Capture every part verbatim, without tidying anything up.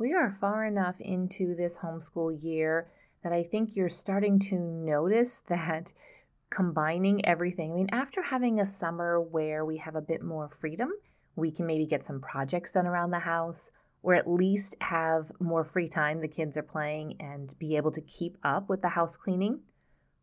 we are far enough into this homeschool year that I think you're starting to notice that combining everything. I mean, after having a summer where we have a bit more freedom, we can maybe get some projects done around the house, or at least have more free time the kids are playing and be able to keep up with the house cleaning.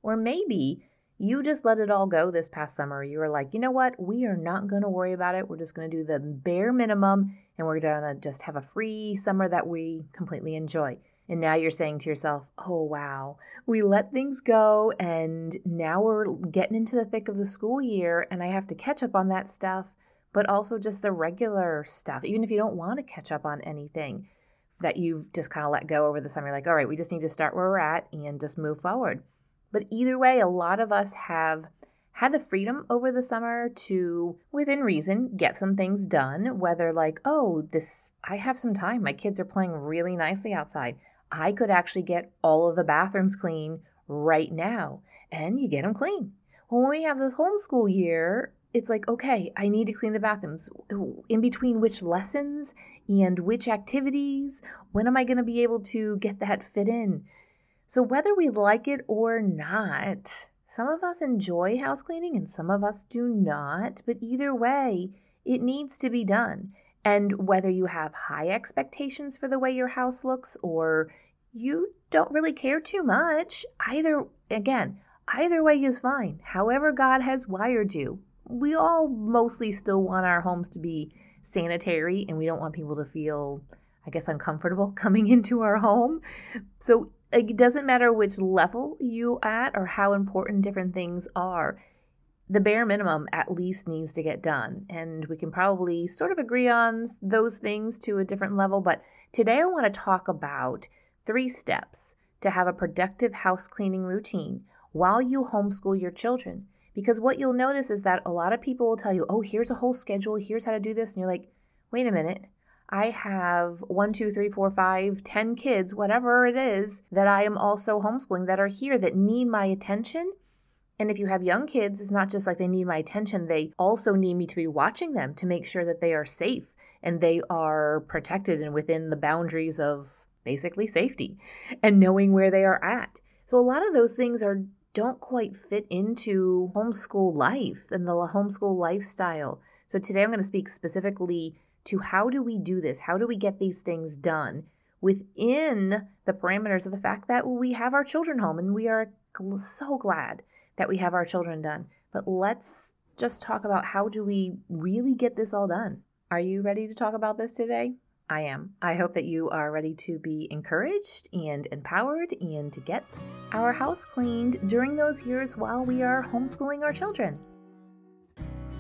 Or maybe you just let it all go this past summer. You were like, you know what? We are not going to worry about it. We're just going to do the bare minimum, and we're going to just have a free summer that we completely enjoy. And now you're saying to yourself, oh, wow, we let things go, and now we're getting into the thick of the school year, and I have to catch up on that stuff, but also just the regular stuff. Even if you don't want to catch up on anything that you've just kind of let go over the summer, like, all right, we just need to start where we're at and just move forward. But either way, a lot of us have had the freedom over the summer to, within reason, get some things done, whether like, oh, this, I have some time. My kids are playing really nicely outside. I could actually get all of the bathrooms clean right now, and you get them clean. When we have this homeschool year, it's like, okay, I need to clean the bathrooms. In between which lessons and which activities, when am I going to be able to get that fit in? So whether we like it or not, some of us enjoy house cleaning and some of us do not, but either way, it needs to be done. And whether you have high expectations for the way your house looks or you don't really care too much, either, again, either way is fine. However God has wired you, we all mostly still want our homes to be sanitary, and we don't want people to feel, I guess, uncomfortable coming into our home. So it doesn't matter which level you're at or how important different things are. The bare minimum at least needs to get done. And we can probably sort of agree on those things to a different level. But today I want to talk about three steps to have a productive house cleaning routine while you homeschool your children. Because what you'll notice is that a lot of people will tell you, oh, here's a whole schedule. Here's how to do this. And you're like, wait a minute. I have one, two, three, four, five, ten kids, whatever it is that I am also homeschooling that are here that need my attention. And if you have young kids, it's not just like they need my attention. They also need me to be watching them to make sure that they are safe and they are protected and within the boundaries of basically safety and knowing where they are at. So a lot of those things are don't quite fit into homeschool life and the homeschool lifestyle. So today I'm going to speak specifically to how do we do this? How do we get these things done within the parameters of the fact that we have our children home, and we are so glad that we have our children done. But let's just talk about how do we really get this all done. Are you ready to talk about this today? I am. I hope that you are ready to be encouraged and empowered and to get our house cleaned during those years while we are homeschooling our children.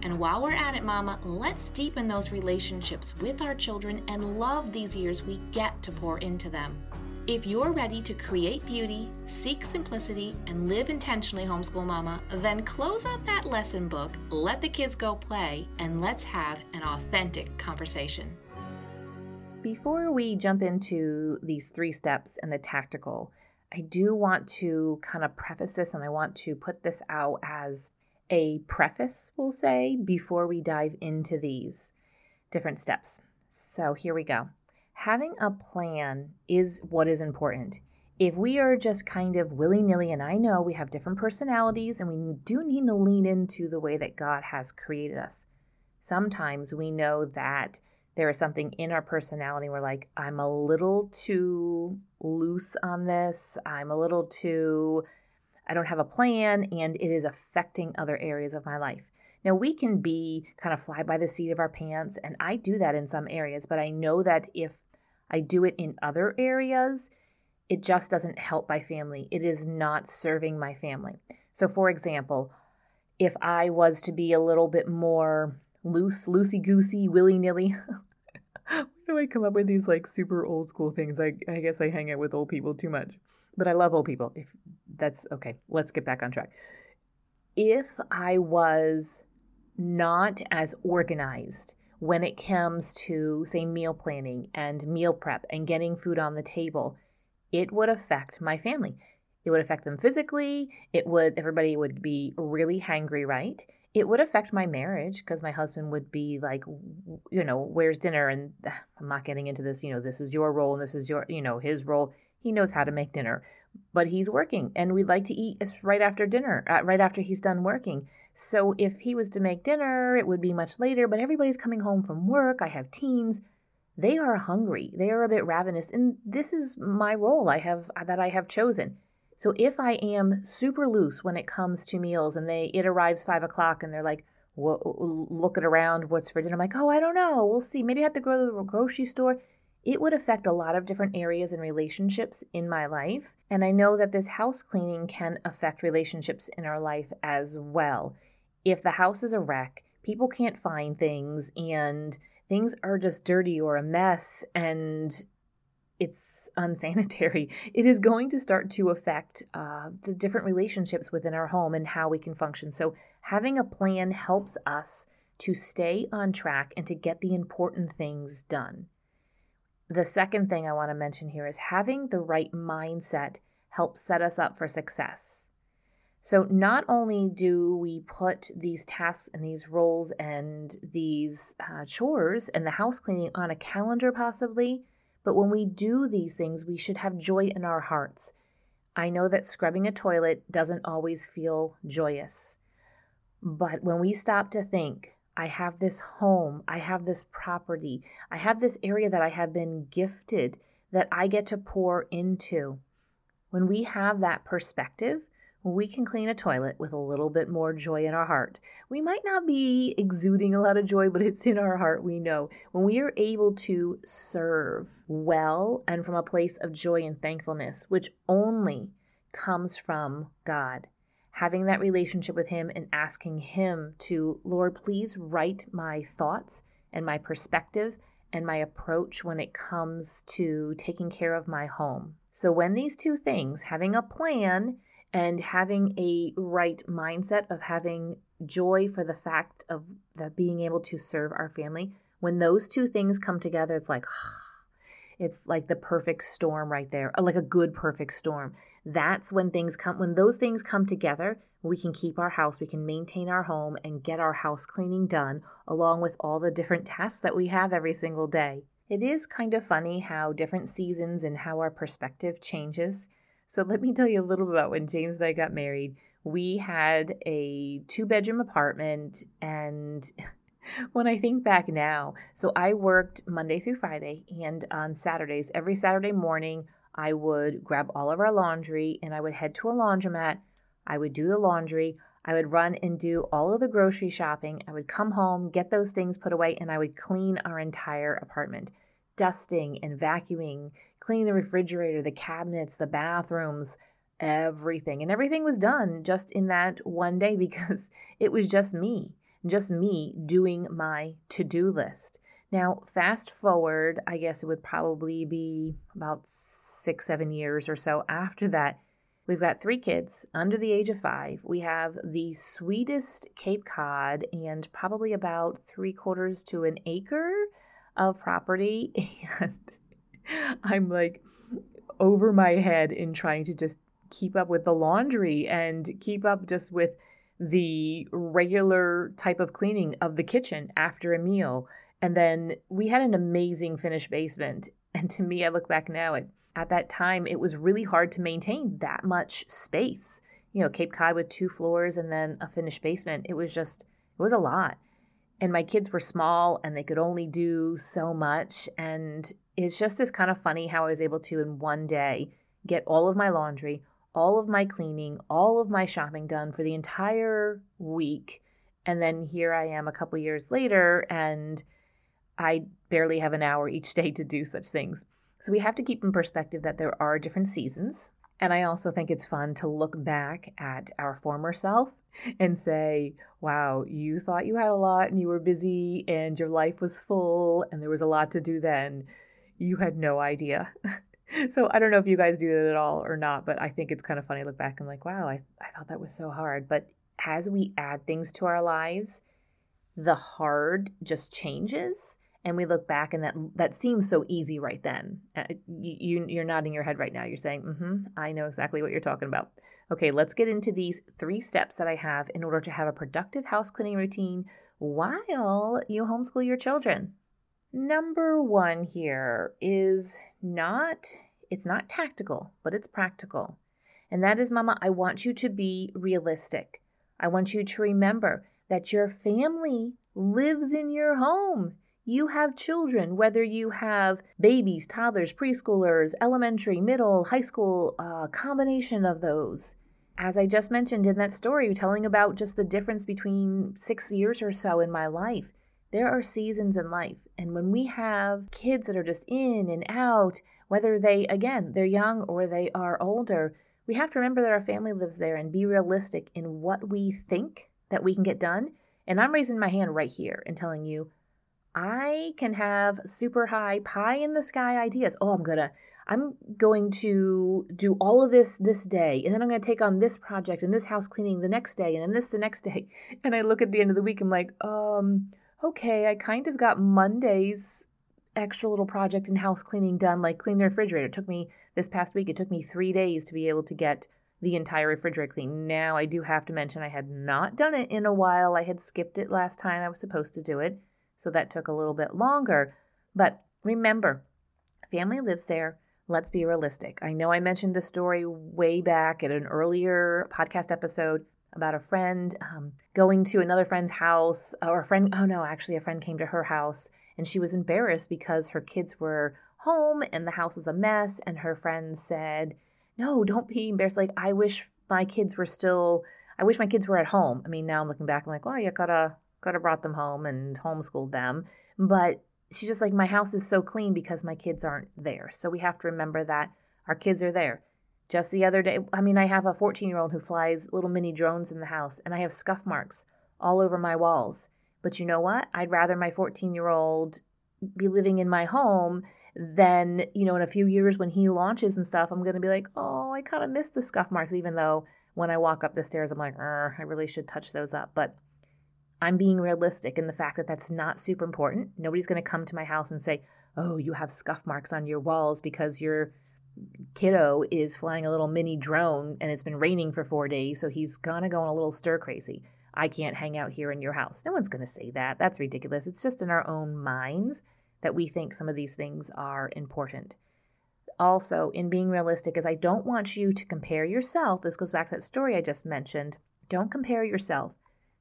And while we're at it, Mama, let's deepen those relationships with our children and love these years we get to pour into them. If you're ready to create beauty, seek simplicity, and live intentionally, homeschool mama, then close out that lesson book, let the kids go play, and let's have an authentic conversation. Before we jump into these three steps and the tactical, I do want to kind of preface this, and I want to put this out as a preface, we'll say, before we dive into these different steps. So here we go. Having a plan is what is important. If we are just kind of willy-nilly, and I know we have different personalities and we do need to lean into the way that God has created us. Sometimes we know that there is something in our personality we're like, I'm a little too loose on this. I'm a little too, I don't have a plan, and it is affecting other areas of my life. Now, we can be kind of fly by the seat of our pants, and I do that in some areas, but I know that if I do it in other areas, it just doesn't help my family. It is not serving my family. So for example, if I was to be a little bit more loose, loosey-goosey, willy-nilly, where do I come up with these like super old school things? I, I guess I hang out with old people too much. but I love old people. If that's okay, let's get back on track. If I was not as organized when it comes to, say, meal planning and meal prep and getting food on the table, it would affect my family. It would affect them physically. It would, everybody would be really hangry, right? It would affect my marriage because my husband would be like, you know, where's dinner? And ugh, I'm not getting into this, you know, this is your role and this is your, you know, his role. He knows how to make dinner, but he's working and we'd like to eat right after dinner, uh, right after he's done working. So if he was to make dinner, it would be much later, but everybody's coming home from work. I have teens. They are hungry. They are a bit ravenous. And this is my role I have that I have chosen. So if I am super loose when it comes to meals and they it arrives five o'clock and they're like, well, looking around, what's for dinner? I'm like, oh, I don't know. We'll see. Maybe I have to go to the grocery store. It would affect a lot of different areas and relationships in my life. And I know that this house cleaning can affect relationships in our life as well. If the house is a wreck, people can't find things and things are just dirty or a mess and it's unsanitary, it is going to start to affect uh, the different relationships within our home and how we can function. So having a plan helps us to stay on track and to get the important things done. The second thing I want to mention here is having the right mindset helps set us up for success. So not only do we put these tasks and these roles and these uh, chores and the house cleaning on a calendar possibly, but when we do these things, we should have joy in our hearts. I know that scrubbing a toilet doesn't always feel joyous, but when we stop to think, I have this home, I have this property, I have this area that I have been gifted that I get to pour into. When we have that perspective, we can clean a toilet with a little bit more joy in our heart. We might not be exuding a lot of joy, but it's in our heart, we know. When we are able to serve well and from a place of joy and thankfulness, which only comes from God, having that relationship with Him and asking Him to, Lord, please write my thoughts and my perspective and my approach when it comes to taking care of my home. So when these two things, having a plan and having a right mindset of having joy for the fact of that being able to serve our family, when those two things come together, it's like, it's like the perfect storm right there, like a good perfect storm. That's when things come, when those things come together, we can keep our house, we can maintain our home and get our house cleaning done along with all the different tasks that we have every single day. It is kind of funny how different seasons and how our perspective changes. So let me tell you a little bit about when James and I got married. We had a two-bedroom apartment, and when I think back now, so I worked Monday through Friday, and on Saturdays, every Saturday morning, I would grab all of our laundry, and I would head to a laundromat. I would do the laundry. I would run and do all of the grocery shopping. I would come home, get those things put away, and I would clean our entire apartment, dusting and vacuuming, cleaning the refrigerator, the cabinets, the bathrooms, everything. And everything was done just in that one day because it was just me, just me doing my to-do list. Now, fast forward, I guess it would probably be about six, seven years or so after that. We've got three kids under the age of five. We have the sweetest Cape Cod and probably about three quarters to an acre of property, and I'm like over my head in trying to just keep up with the laundry and keep up just with the regular type of cleaning of the kitchen after a meal. And then we had an amazing finished basement. And to me, I look back now at, at that time, it was really hard to maintain that much space. You know, Cape Cod with two floors and then a finished basement. It was just, it was a lot. And my kids were small and they could only do so much. And it's just is kind of funny how I was able to in one day get all of my laundry, all of my cleaning, all of my shopping done for the entire week. And then here I am a couple years later and I barely have an hour each day to do such things. So we have to keep in perspective that there are different seasons. And I also think it's fun to look back at our former self and say, wow, you thought you had a lot and you were busy and your life was full and there was a lot to do then. You had no idea. So I don't know if you guys do that at all or not, but I think it's kind of funny to look back and like, wow, I, I thought that was so hard. But as we add things to our lives, the hard just changes. And we look back and that that seems so easy right then. You, you're nodding your head right now. You're saying, mm-hmm, I know exactly what you're talking about. Okay, let's get into these three steps that I have in order to have a productive house cleaning routine while you homeschool your children. Number one here is not, it's not tactical, but it's practical. And that is, Mama, I want you to be realistic. I want you to remember that your family lives in your home. You have children, whether you have babies, toddlers, preschoolers, elementary, middle, high school, uh, combination of those. As I just mentioned in that story, telling about just the difference between six years or so in my life, there are seasons in life. And when we have kids that are just in and out, whether they, again, they're young or they are older, we have to remember that our family lives there and be realistic in what we think that we can get done. And I'm raising my hand right here and telling you, I can have super high pie in the sky ideas. Oh, I'm gonna, I'm going to do all of this this day, and then I'm going to take on this project and this house cleaning the next day, and then this the next day. And I look at the end of the week, I'm like, um, okay, I kind of got Monday's extra little project in house cleaning done, like clean the refrigerator. It took me this past week, it took me three days to be able to get the entire refrigerator clean. Now I do have to mention I had not done it in a while. I had skipped it last time I was supposed to do it. So that took a little bit longer. But remember, family lives there. Let's be realistic. I know I mentioned the story way back at an earlier podcast episode about a friend um, going to another friend's house, or a friend, oh no, actually a friend came to her house and she was embarrassed because her kids were home and the house was a mess. And her friend said, no, don't be embarrassed. Like, I wish my kids were still, I wish my kids were at home. I mean, now I'm looking back, I'm like, oh, you gotta, Could have brought them home and homeschooled them. But she's just like, my house is so clean because my kids aren't there. So we have to remember that our kids are there. Just the other day, I mean, I have a fourteen-year-old who flies little mini drones in the house, and I have scuff marks all over my walls. But you know what? I'd rather my fourteen-year-old be living in my home than, you know, in a few years when he launches and stuff, I'm going to be like, oh, I kind of miss the scuff marks, even though when I walk up the stairs, I'm like, I really should touch those up. But I'm being realistic in the fact that that's not super important. Nobody's going to come to my house and say, oh, you have scuff marks on your walls because your kiddo is flying a little mini drone and it's been raining for four days, so he's kind of going a little stir crazy. I can't hang out here in your house. No one's going to say that. That's ridiculous. It's just in our own minds that we think some of these things are important. Also, in being realistic is I don't want you to compare yourself. This goes back to that story I just mentioned. Don't compare yourself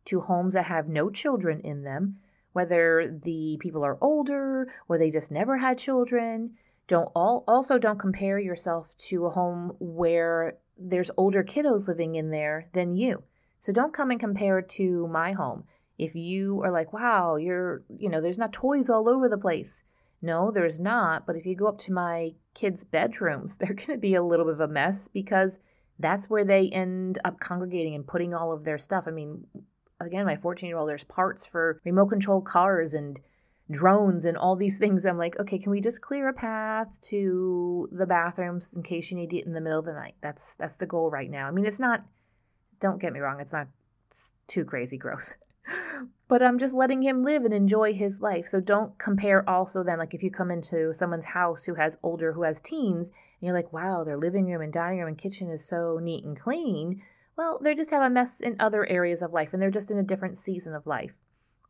to homes that have no children in them, whether the people are older or they just never had children. Don't all, also don't compare yourself to a home where there's older kiddos living in there than you. So don't come and compare to my home. If you are like, wow, you're, you know, there's not toys all over the place. No, there's not. But if you go up to my kids' bedrooms, they're going to be a little bit of a mess because that's where they end up congregating and putting all of their stuff. I mean, again, my fourteen-year-old, there's parts for remote control cars and drones and all these things. I'm like, okay, can we just clear a path to the bathrooms in case you need it in the middle of the night? That's that's the goal right now. I mean, it's not, don't get me wrong, it's not it's too crazy gross. But I'm just letting him live and enjoy his life. So don't compare also then, like if you come into someone's house who has older, who has teens, and you're like, wow, their living room and dining room and kitchen is so neat and clean. Well, they just have a mess in other areas of life, and they're just in a different season of life.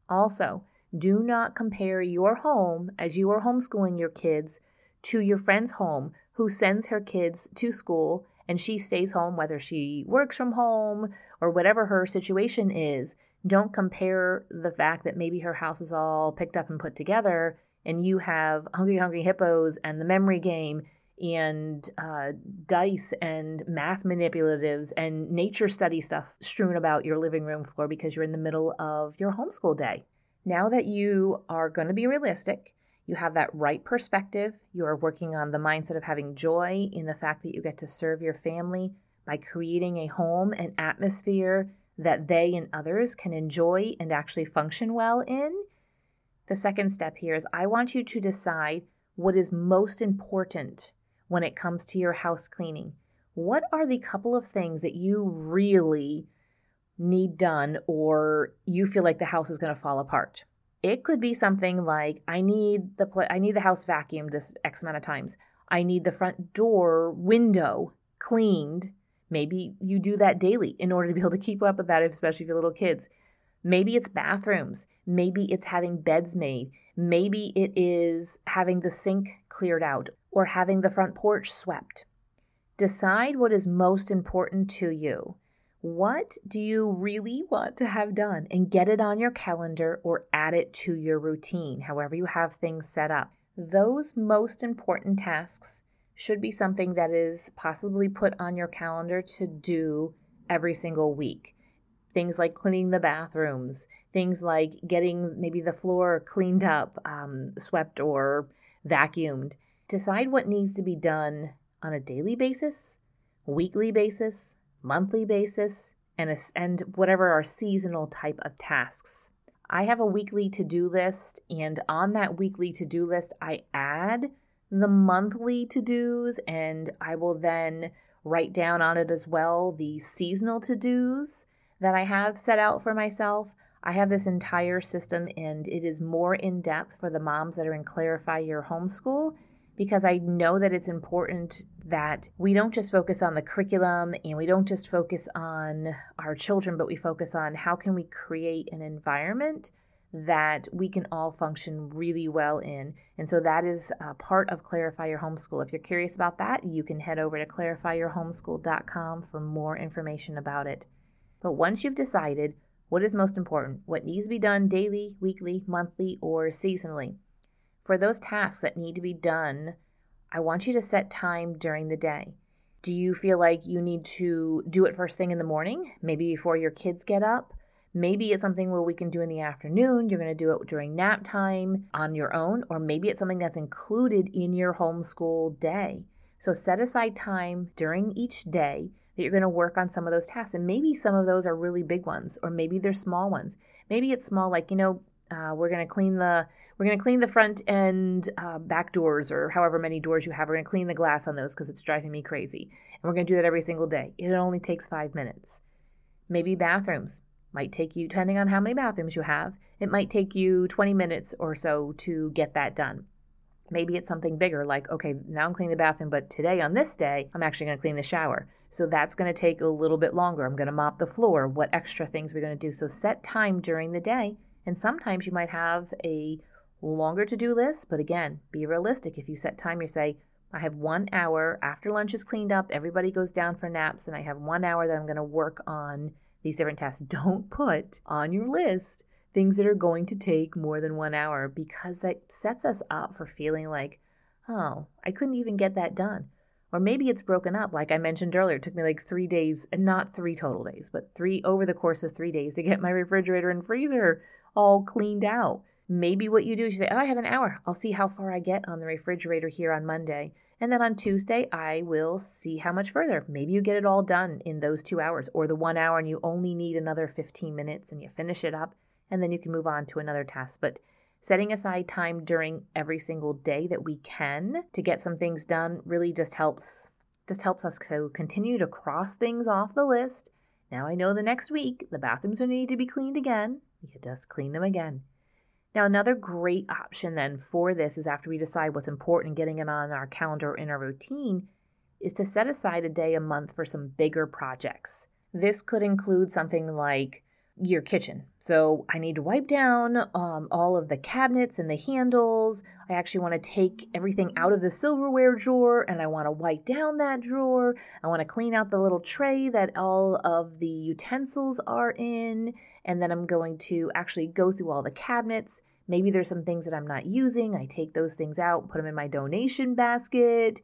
Also, do not compare your home as you are homeschooling your kids to your friend's home who sends her kids to school and she stays home, whether she works from home or whatever her situation is. Don't compare the fact that maybe her house is all picked up and put together and you have Hungry Hungry Hippos and the memory game and uh, dice and math manipulatives and nature study stuff strewn about your living room floor because you're in the middle of your homeschool day. Now that you are going to be realistic, you have that right perspective, you are working on the mindset of having joy in the fact that you get to serve your family by creating a home and atmosphere that they and others can enjoy and actually function well in. The second step here is I want you to decide what is most important when it comes to your house cleaning. What are the couple of things that you really need done or you feel like the house is going to fall apart? It could be something like, I need the pl- I need the house vacuumed this X amount of times. I need the front door window cleaned. Maybe you do that daily in order to be able to keep up with that, especially if you're little kids. Maybe it's bathrooms. Maybe it's having beds made. Maybe it is having the sink cleared out or having the front porch swept. Decide what is most important to you. What do you really want to have done? And get it on your calendar or add it to your routine, however you have things set up. Those most important tasks should be something that is possibly put on your calendar to do every single week. Things like cleaning the bathrooms, things like getting maybe the floor cleaned up, um, swept or vacuumed. Decide what needs to be done on a daily basis, weekly basis, monthly basis, and, a, and whatever our seasonal type of tasks. I have a weekly to-do list, and on that weekly to-do list, I add the monthly to-dos, and I will then write down on it as well the seasonal to-dos that I have set out for myself. I have this entire system, and it is more in-depth for the moms that are in Clarify Your Homeschool, because I know that it's important that we don't just focus on the curriculum and we don't just focus on our children, but we focus on how can we create an environment that we can all function really well in. And so that is a part of Clarify Your Homeschool. If you're curious about that, you can head over to clarify your homeschool dot com for more information about it. But once you've decided what is most important, what needs to be done daily, weekly, monthly, or seasonally, for those tasks that need to be done, I want you to set time during the day. Do you feel like you need to do it first thing in the morning? Maybe before your kids get up? Maybe it's something where we can do in the afternoon. You're going to do it during nap time on your own, or maybe it's something that's included in your homeschool day. So set aside time during each day that you're going to work on some of those tasks. And maybe some of those are really big ones, or maybe they're small ones. Maybe it's small, like, you know, Uh, we're going to clean the we're going to clean the front and uh, back doors, or however many doors you have. We're going to clean the glass on those because it's driving me crazy. And we're going to do that every single day. It only takes five minutes. Maybe bathrooms might take you, depending on how many bathrooms you have, it might take you twenty minutes or so to get that done. Maybe it's something bigger, like, okay, now I'm cleaning the bathroom, but today on this day, I'm actually going to clean the shower. So that's going to take a little bit longer. I'm going to mop the floor. What extra things we're going to do? So set time during the day. And sometimes you might have a longer to-do list, but again, be realistic. If you set time, you say, I have one hour after lunch is cleaned up, everybody goes down for naps, and I have one hour that I'm going to work on these different tasks. Don't put on your list things that are going to take more than one hour because that sets us up for feeling like, oh, I couldn't even get that done. Or maybe it's broken up. Like I mentioned earlier, it took me like three days, and not three total days, but three over the course of three days to get my refrigerator and freezer all cleaned out. Maybe what you do is you say, oh, I have an hour. I'll see how far I get on the refrigerator here on Monday. And then on Tuesday, I will see how much further. Maybe you get it all done in those two hours or the one hour and you only need another fifteen minutes and you finish it up and then you can move on to another task. But setting aside time during every single day that we can to get some things done really just helps, just helps us to continue to cross things off the list. Now I know the next week the bathrooms are need to be cleaned again. You just clean them again. Now, another great option then for this is after we decide what's important and getting it on our calendar in our routine is to set aside a day a month for some bigger projects. This could include something like your kitchen. So I need to wipe down um, all of the cabinets and the handles. I actually want to take everything out of the silverware drawer and I want to wipe down that drawer. I want to clean out the little tray that all of the utensils are in. And then I'm going to actually go through all the cabinets. Maybe there's some things that I'm not using. I take those things out, put them in my donation basket,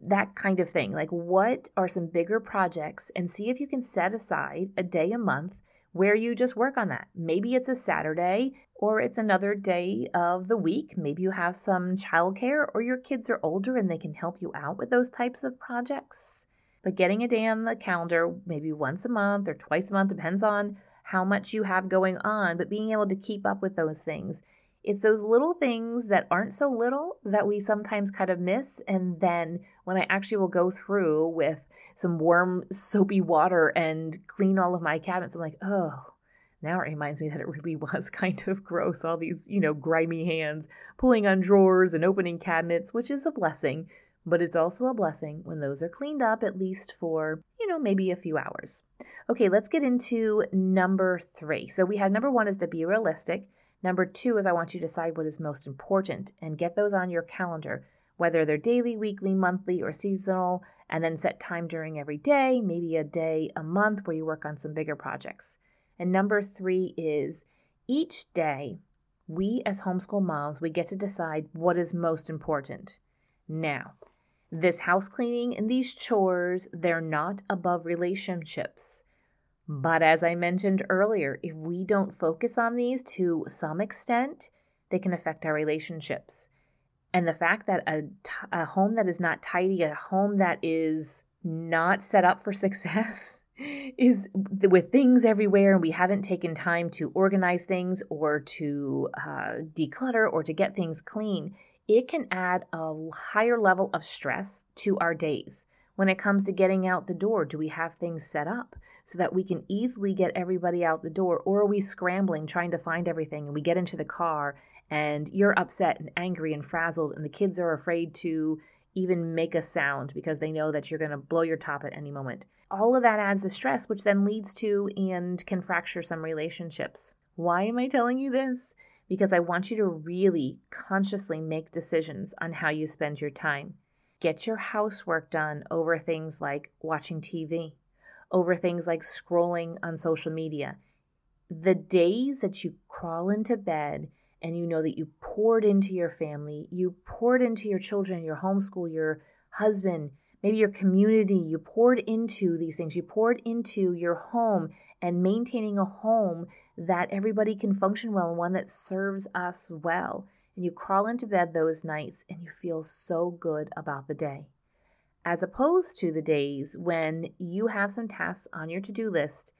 that kind of thing. Like, what are some bigger projects? And see if you can set aside a day a month where you just work on that. Maybe it's a Saturday or it's another day of the week. Maybe you have some childcare or your kids are older and they can help you out with those types of projects. But getting a day on the calendar, maybe once a month or twice a month, depends on how much you have going on, but being able to keep up with those things. It's those little things that aren't so little that we sometimes kind of miss, and then when I actually will go through with some warm, soapy water and clean all of my cabinets. I'm like, oh, now it reminds me that it really was kind of gross. All these, you know, grimy hands pulling on drawers and opening cabinets, which is a blessing. But it's also a blessing when those are cleaned up, at least for, you know, maybe a few hours. Okay, let's get into number three. So we have number one is to be realistic. Number two is I want you to decide what is most important and get those on your calendar, whether they're daily, weekly, monthly, or seasonal, and then set time during every day, maybe a day a month where you work on some bigger projects. And number three is each day we as homeschool moms, we get to decide what is most important. Now, this house cleaning and these chores, they're not above relationships. But as I mentioned earlier, if we don't focus on these to some extent, they can affect our relationships. And the fact that a, t- a home that is not tidy, a home that is not set up for success is with things everywhere, and we haven't taken time to organize things or to uh, declutter or to get things clean, it can add a higher level of stress to our days. When it comes to getting out the door, do we have things set up so that we can easily get everybody out the door? Or are we scrambling, trying to find everything, and we get into the car and you're upset and angry and frazzled, and the kids are afraid to even make a sound because they know that you're going to blow your top at any moment. All of that adds to stress, which then leads to and can fracture some relationships. Why am I telling you this? Because I want you to really consciously make decisions on how you spend your time. Get your housework done over things like watching T V, over things like scrolling on social media. The days that you crawl into bed and you know that you poured into your family, you poured into your children, your homeschool, your husband, maybe your community, you poured into these things, you poured into your home and maintaining a home that everybody can function well and one that serves us well. And you crawl into bed those nights and you feel so good about the day. As opposed to the days when you have some tasks on your to-do list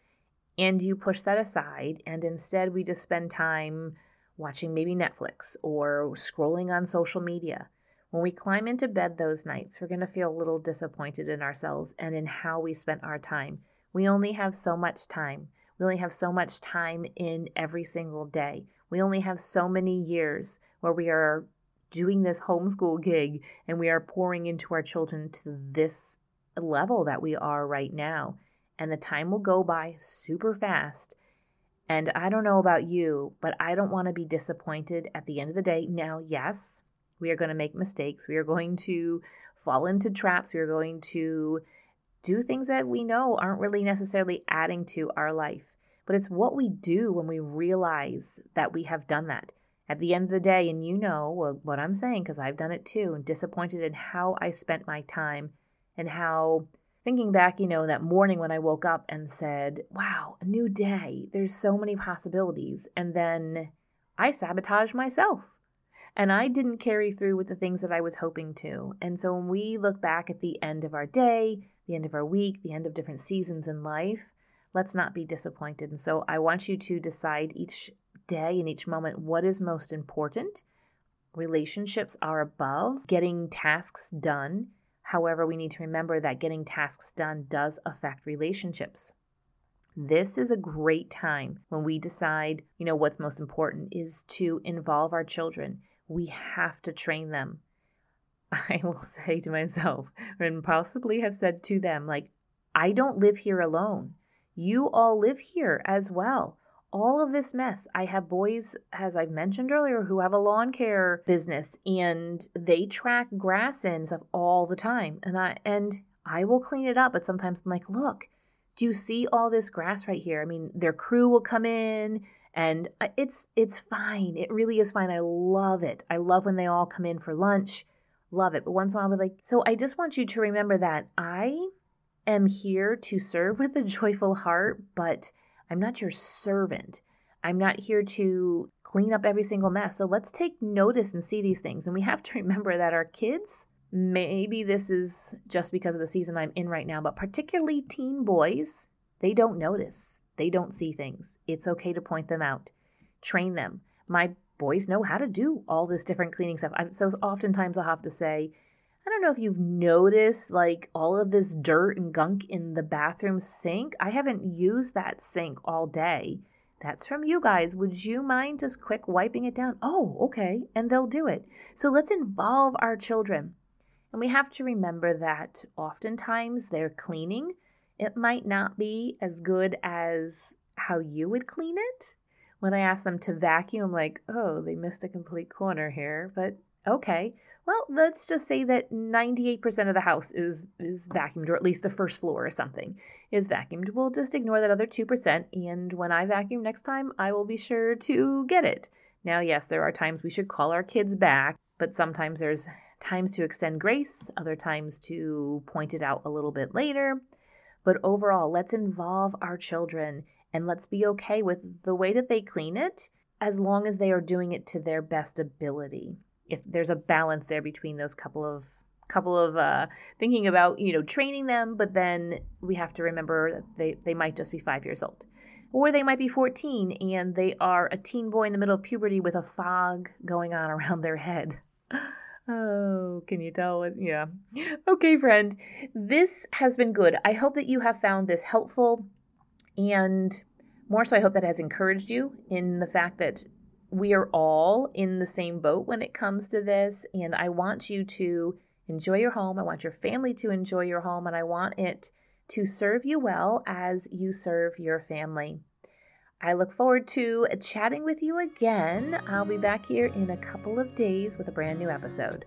and you push that aside, and instead we just spend time watching maybe Netflix or scrolling on social media. When we climb into bed those nights, we're going to feel a little disappointed in ourselves and in how we spent our time. We only have so much time. We only have so much time in every single day. We only have so many years where we are doing this homeschool gig and we are pouring into our children to this level that we are right now. And the time will go by super fast. And I don't know about you, but I don't want to be disappointed at the end of the day. Now, yes, we are going to make mistakes. We are going to fall into traps. We are going to do things that we know aren't really necessarily adding to our life. But it's what we do when we realize that we have done that. At the end of the day, and you know what I'm saying because I've done it too, and disappointed in how I spent my time and how thinking back, you know, that morning when I woke up and said, wow, a new day. There's so many possibilities. And then I sabotaged myself. And I didn't carry through with the things that I was hoping to. And so when we look back at the end of our day, the end of our week, the end of different seasons in life, let's not be disappointed. And so I want you to decide each day and each moment what is most important. Relationships are above getting tasks done. However, we need to remember that getting tasks done does affect relationships. This is a great time when we decide, you know, what's most important is to involve our children. We have to train them. I will say to myself, and possibly have said to them, like, I don't live here alone. You all live here as well. All of this mess. I have boys, as I've mentioned earlier, who have a lawn care business, and they track grass and stuff all the time. And I and I will clean it up, but sometimes I'm like, look, do you see all this grass right here? I mean, their crew will come in. And it's it's fine. It really is fine. I love it. I love when they all come in for lunch. Love it. But once in a while, I'll be like, so I just want you to remember that I am here to serve with a joyful heart, but I'm not your servant. I'm not here to clean up every single mess. So let's take notice and see these things. And we have to remember that our kids, maybe this is just because of the season I'm in right now, but particularly teen boys, they don't notice. They don't see things. It's okay to point them out. Train them. My boys know how to do all this different cleaning stuff. I'm, so oftentimes I'll have to say, I don't know if you've noticed like all of this dirt and gunk in the bathroom sink. I haven't used that sink all day. That's from you guys. Would you mind just quick wiping it down? Oh, okay. And they'll do it. So let's involve our children. And we have to remember that oftentimes their cleaning, it might not be as good as how you would clean it. When I ask them to vacuum, I'm like, oh, they missed a complete corner here, but okay. Well, let's just say that ninety-eight percent of the house is, is vacuumed, or at least the first floor or something is vacuumed. We'll just ignore that other two percent. And when I vacuum next time, I will be sure to get it. Now, yes, there are times we should call our kids back, but sometimes there's times to extend grace, other times to point it out a little bit later. But overall, let's involve our children and let's be okay with the way that they clean it as long as they are doing it to their best ability. If there's a balance there between those couple of couple of uh, thinking about, you know, training them, but then we have to remember that they, they might just be five years old, or they might be fourteen and they are a teen boy in the middle of puberty with a fog going on around their head. Oh, can you tell? Yeah. Okay, friend, this has been good. I hope that you have found this helpful, and more so, I hope that has encouraged you in the fact that we are all in the same boat when it comes to this, and I want you to enjoy your home. I want your family to enjoy your home, and I want it to serve you well as you serve your family. I look forward to chatting with you again. I'll be back here in a couple of days with a brand new episode.